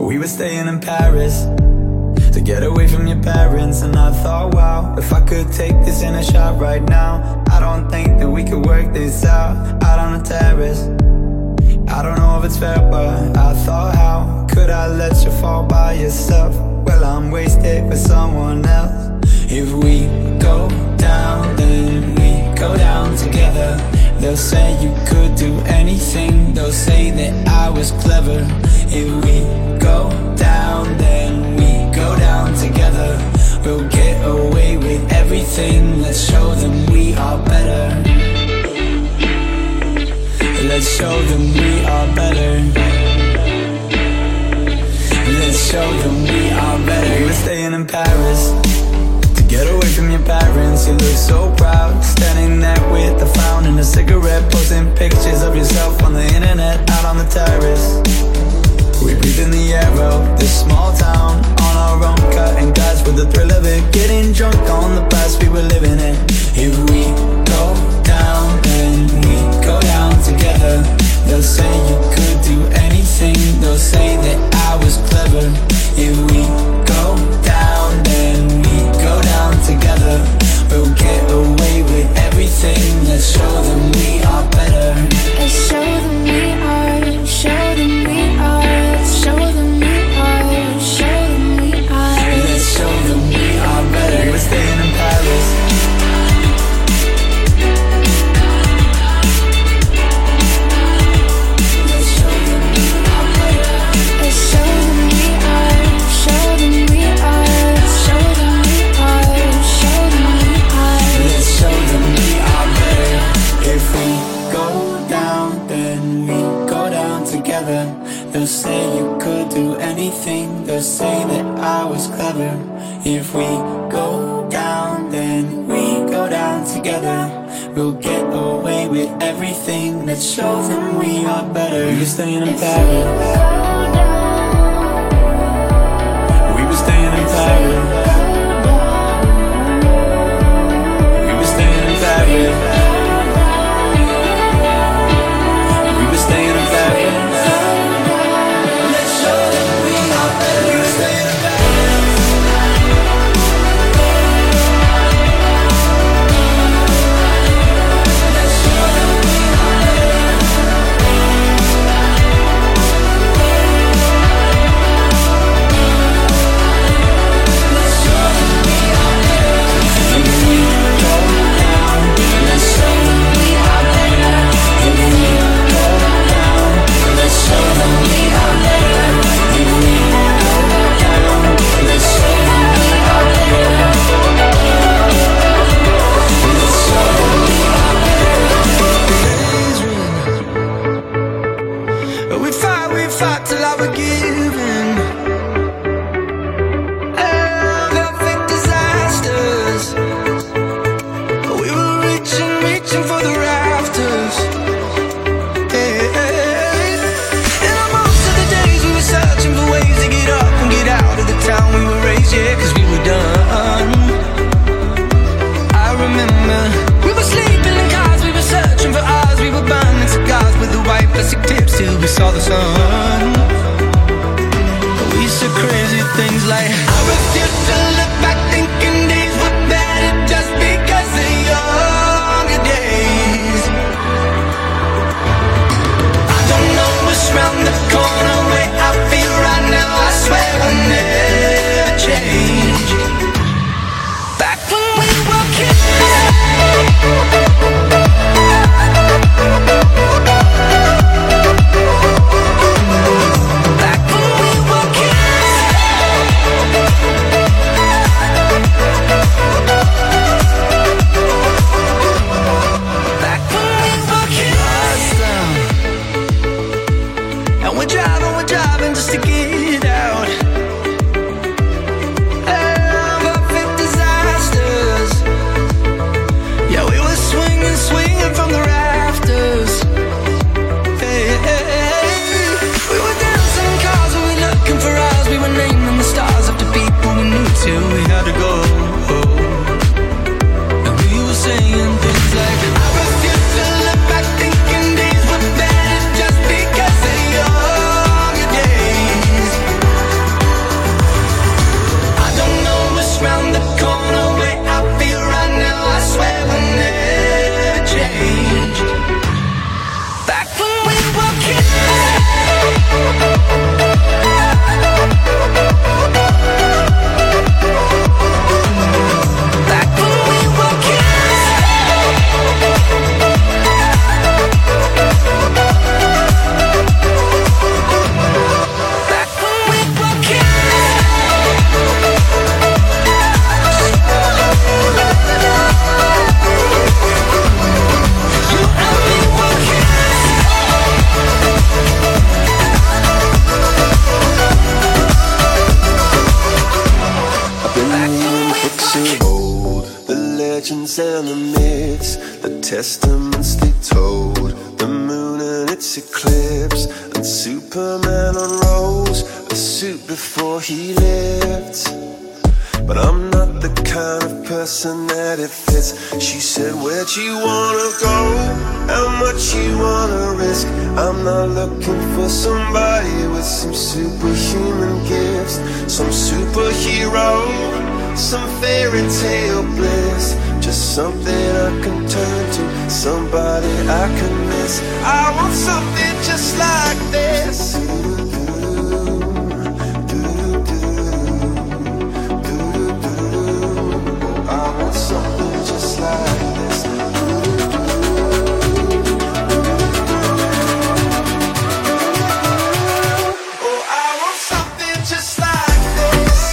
We were staying in Paris to get away from your parents, and I thought, wow, if I could take this in a shot right now, I don't think that we could work this out. Out on the terrace, I don't know if it's fair, but I thought, how could I let you fall by yourself? Well, I'm wasted with someone else. If we go down, then we go down together. They'll say you could do anything, they'll say that I was clever. If we go down, then we go down together. We'll get away with everything, let's show them we are better. Let's show them we are better. Let's show them we are better. We were staying in Paris, get away from your parents, you look so proud, standing there with a frown and a cigarette, posting pictures of yourself on the internet, out on the terrace. We breathe in the air of this small town, on our own, cutting glass with the thrill of it, getting drunk on the past we were living in. If we go down, then we go down together. They'll say you could do anything, they'll say that I was clever. If we go down, then together, we'll get away with everything. Let's show them we are better. Let's show them we are. Show them we are. Show them we are. Show them we are. Let's show them we are better. We were staying in Paris. Let's show them we are better. Let's show them we are. Show them we are. Show them. If we go down, then we go down together. They'll say you could do anything, they'll say that I was clever. If we go down, then we go down together. We'll get away with everything, let's show them we are better. We were staying in Paris. We were staying in Paris. We were staying in Paris. myths, the testaments they told, the moon and its eclipse, and Superman unrolls a suit before he lived. But I'm not the kind of person that it fits. She said, where'd you wanna go? How much you wanna risk? I'm not looking for somebody with some superhuman gifts, some superhero, some fairy tale bliss, just something I can turn to, somebody I can miss. I want something just like this. Something just like this. Oh, I want something just like this.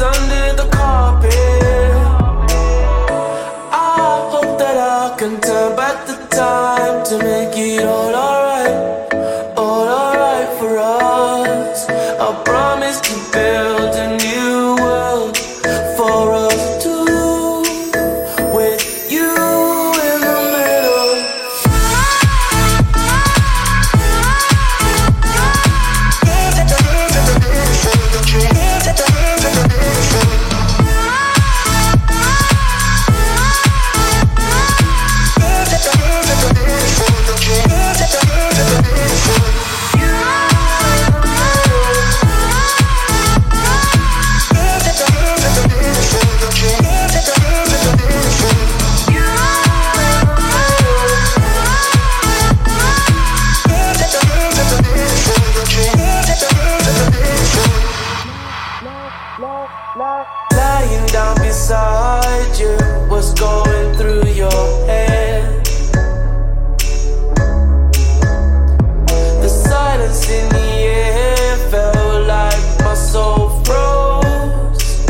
Under the carpet, oh. can turn back the time to make it all alright, all alright for us. I promise to build a new world for us two, with you in the middle. Lying down beside you, what's going through your head? The silence in the air felt like my soul froze.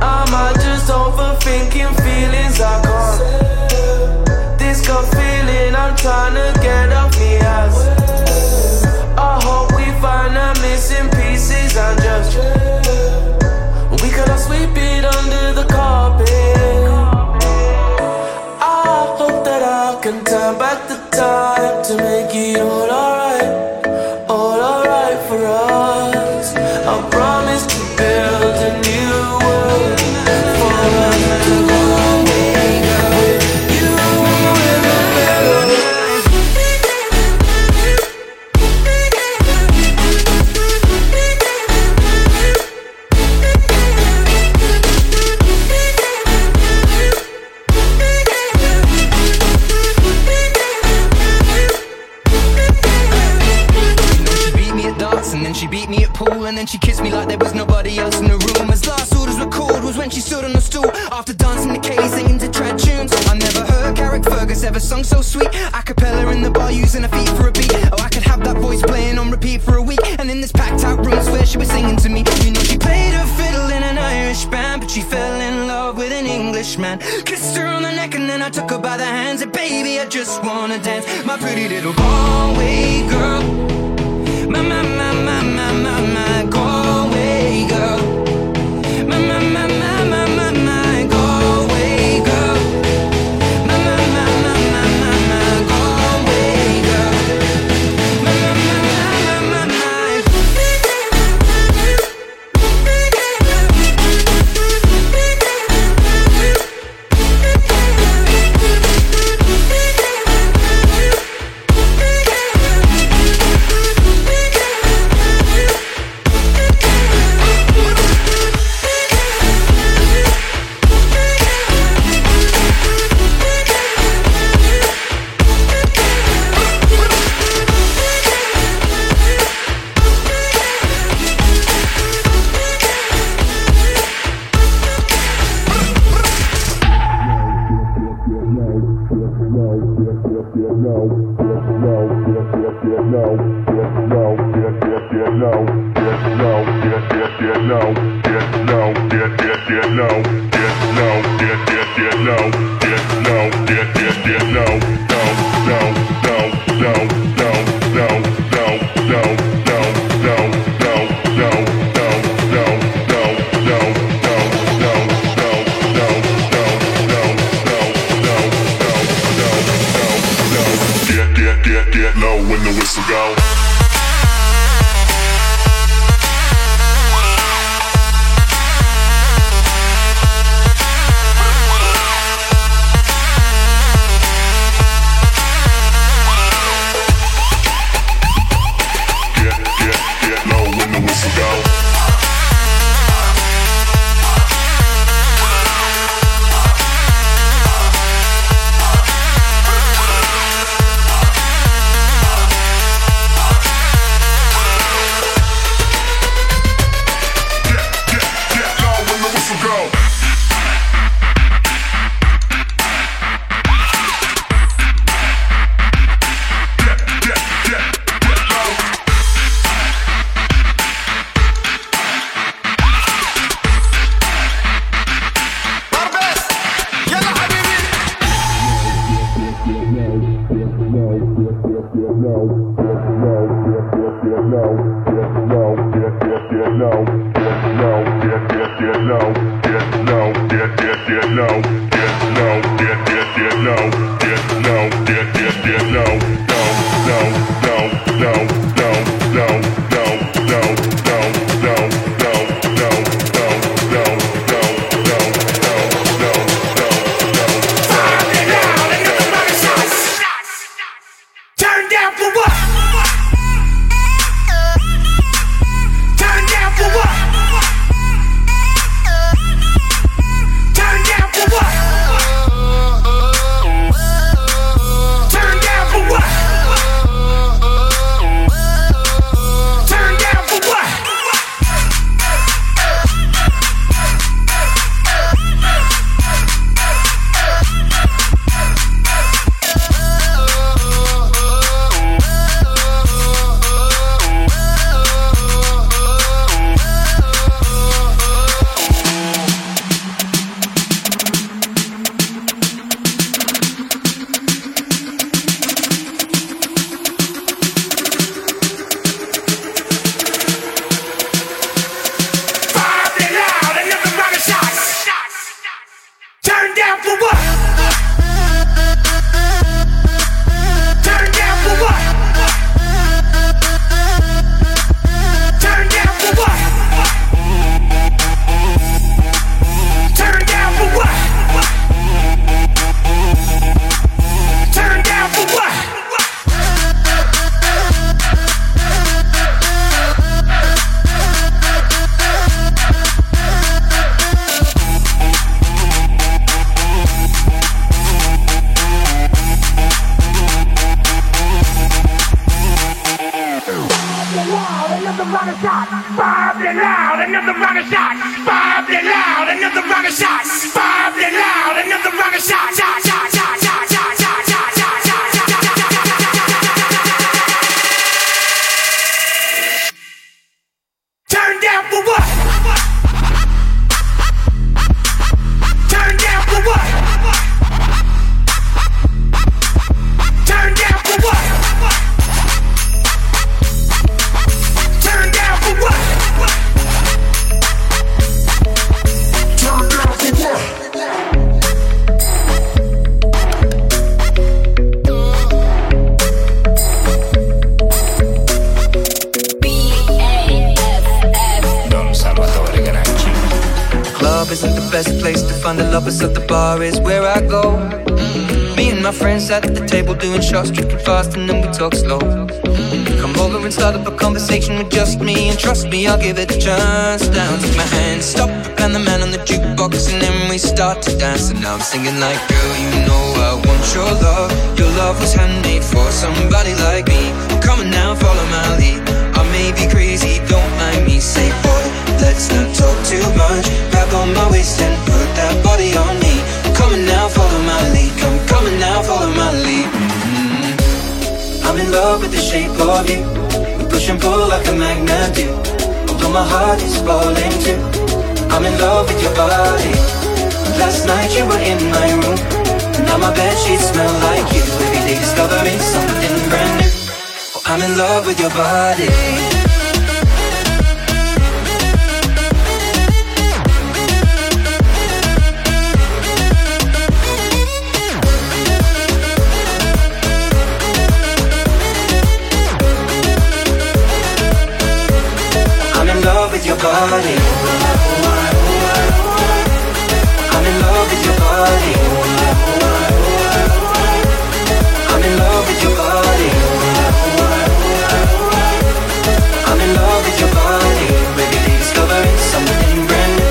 Am I just overthinking feelings I can't? This gut feeling I'm trying to get off me ass. In pieces and just we could have sweep it under the carpet. I hope that I can turn back the time to make it all alright for us. I promise to build a new world for us. And then she beat me at pool, and then she kissed me like there was nobody else in the room. As last orders were called was when she stood on the stool, after dancing the K, singing to trad tunes. I never heard Carrick Fergus ever sung so sweet, a cappella in the bar using her feet for a beat. Oh, I could have that voice playing on repeat for a week. And in this packed out room is where she was singing to me. You know she played her fiddle in an Irish band, but she fell in love with an Englishman. Kissed her on the neck and then I took her by the hands, and baby I just wanna dance. My pretty little Galway girl, my, my, my, my, my, my, my Galway girl, my, my, my, my, my, my, my Galway girl, my, my, my, my, my, my, my Galway girl, my, my, my, my, my, I'll give it a chance. Now take my hand, stop, and the man on the jukebox, and then we start to dance. And now I'm singing like, girl, you know I want your love. Your love was handmade for somebody like me. Come on now, follow my lead. I may be crazy, don't mind me. Say, boy, let's not talk too much. Grab on my waist and put that body on me. Come on now, follow my lead. Come, coming now, follow my lead. I'm in love with the shape of you. We push and pull like a magnet do. Though my heart is falling too, I'm in love with your body. Last night you were in my room, now my bedsheets smell like you. Every day discovering something brand new. Oh, I'm in love with your body. Body. I'm in love with your body. I'm in love with your body. I'm in love with your body. Every day discovering something brand new.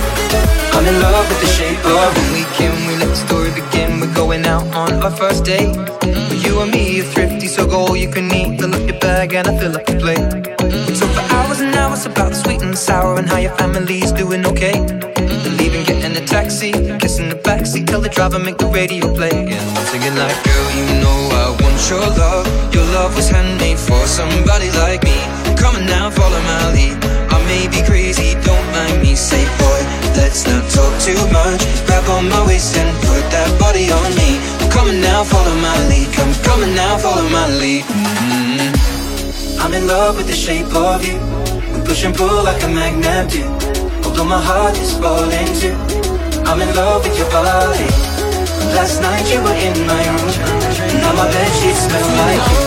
I'm in love with the shape of you. Weekend, we let the story begin. We're going out on our first date. You and me are thrifty, so go all you can eat. Fill up your bag and I fill up your plate. So for hours and hours about the sweet and sour and how your family's doing okay. Leaving, getting a taxi, kissing the backseat, tell the driver make the radio play. And I'm singing like, girl, you know I want your love. Your love was handmade for somebody like me. Come on now, follow my lead. I may be crazy, don't mind me. Say, boy, let's not talk too much. Grab on my waist and put that body on me. Come on now, follow my lead. Come, coming now, follow my lead. I'm in love with the shape of you. We push and pull like a magnet do. Although my heart is falling too, I'm in love with your body. Last night you were in my room, now my bedsheets smell like you.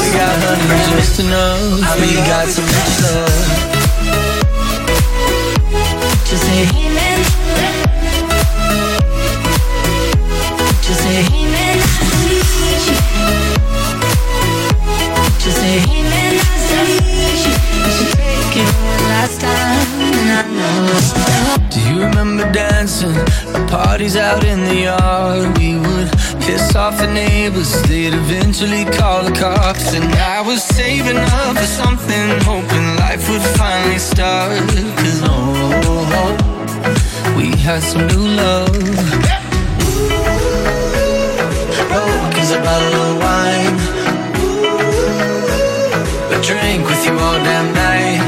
We got hundreds to know, we got so much love. Just say amen. Just say amen. Just say amen. She's breaking last time, and I know. Do you remember dancing at parties out in the yard? We would piss off the neighbors, they'd eventually call the cops. And I was saving up for something, hoping life would finally start. 'Cause oh, we had some new love. A bottle of wine, ooh, a drink with you all damn night.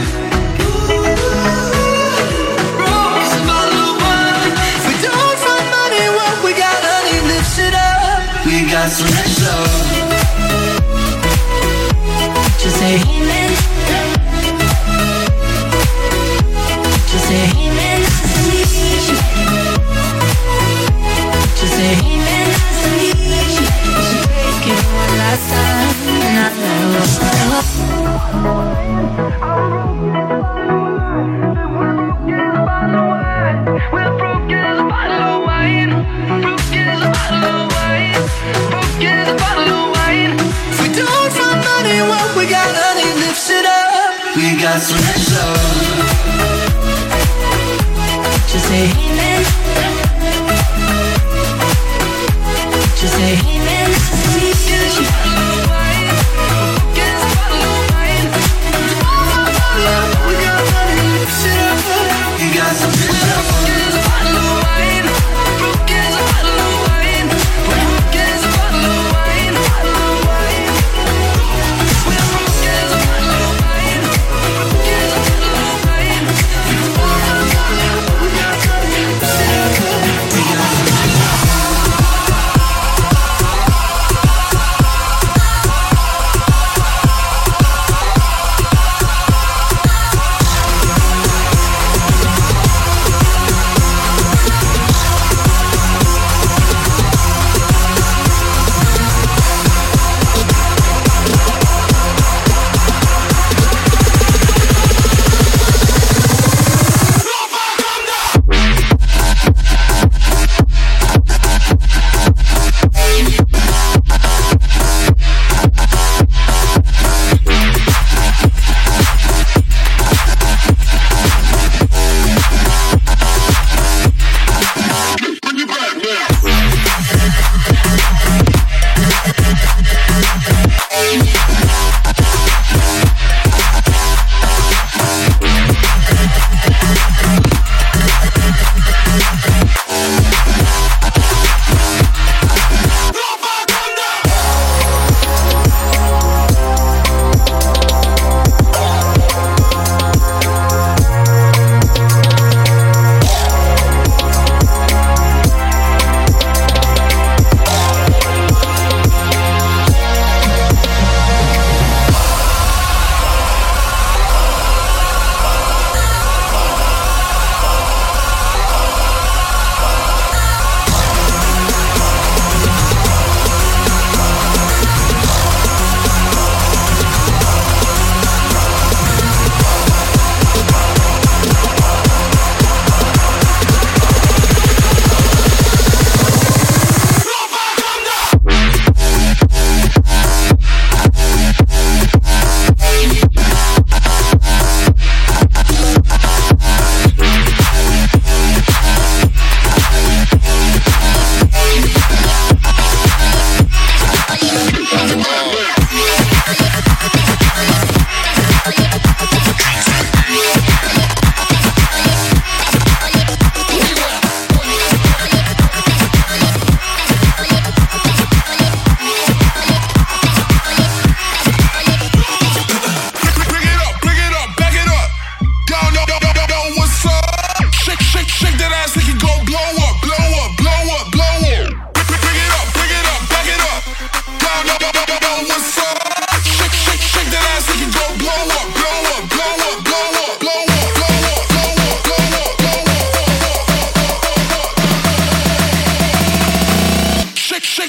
Rose, a bottle of wine. If we don't find money, what we got, honey, lift it up. We got so much love. Just say amen. Just say amen. Just say amen. Last time, and I know we're broken as a bottle of wine. Broken as a bottle of wine. Broken.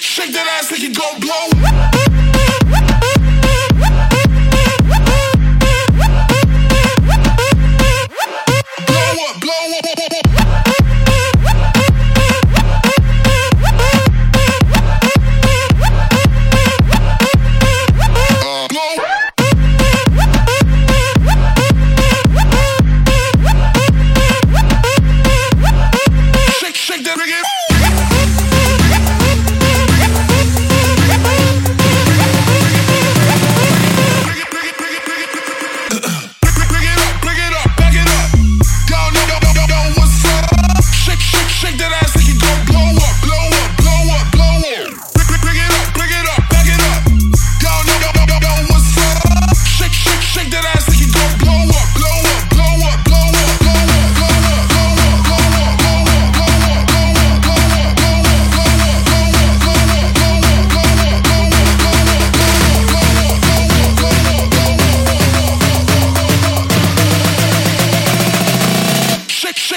Shake that ass like it gon' blow.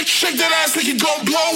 Shake that ass like it gon' blow.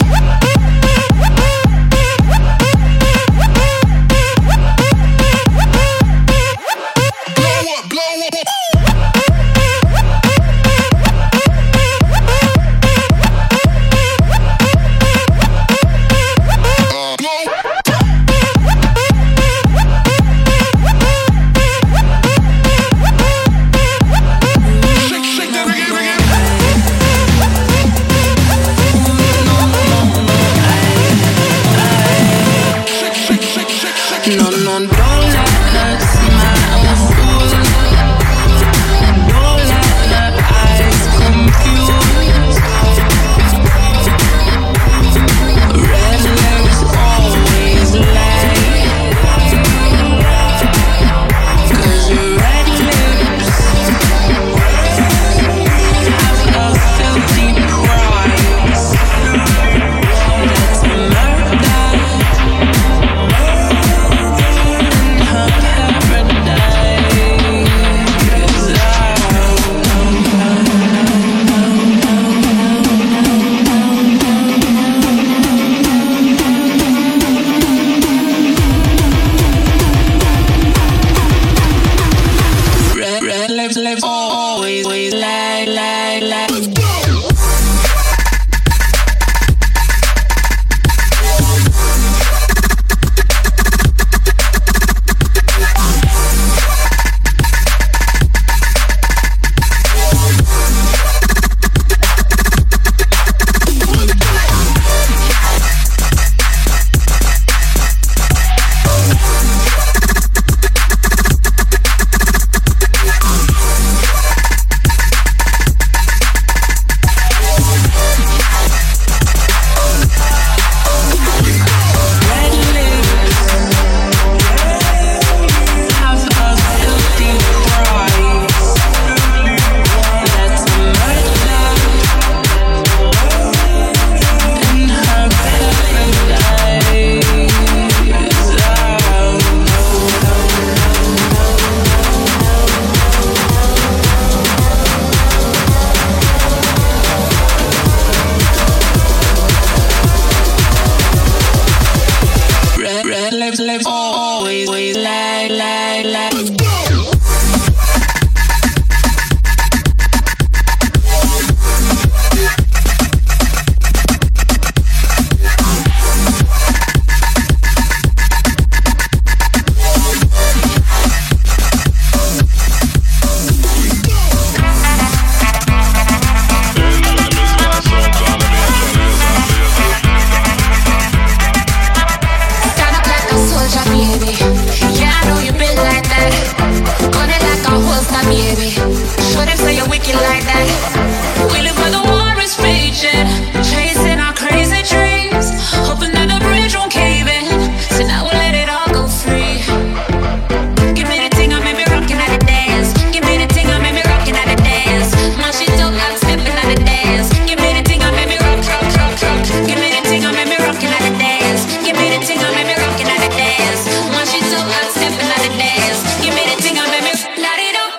Light it up.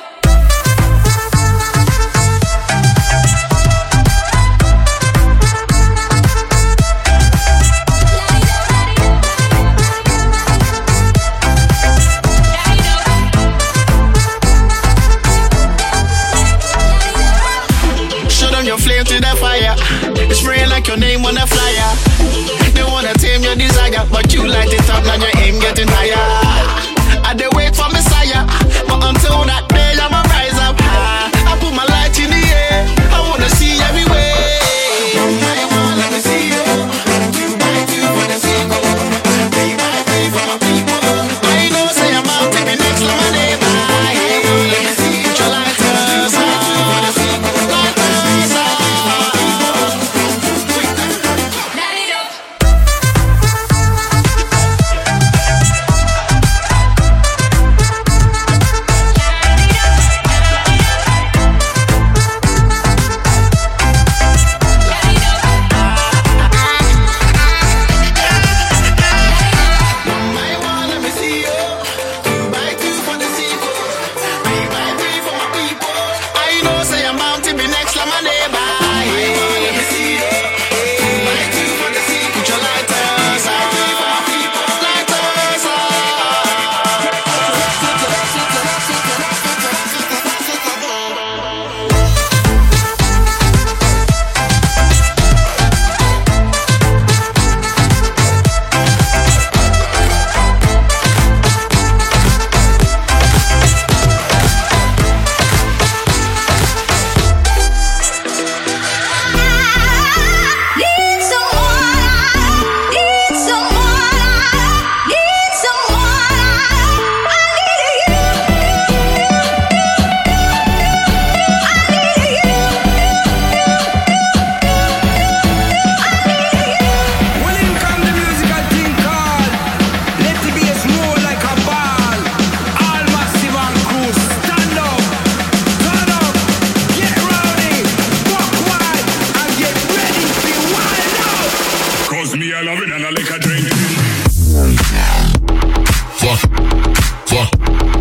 Cause me, I love it and I like a drink. Fuck, fuck, fuck.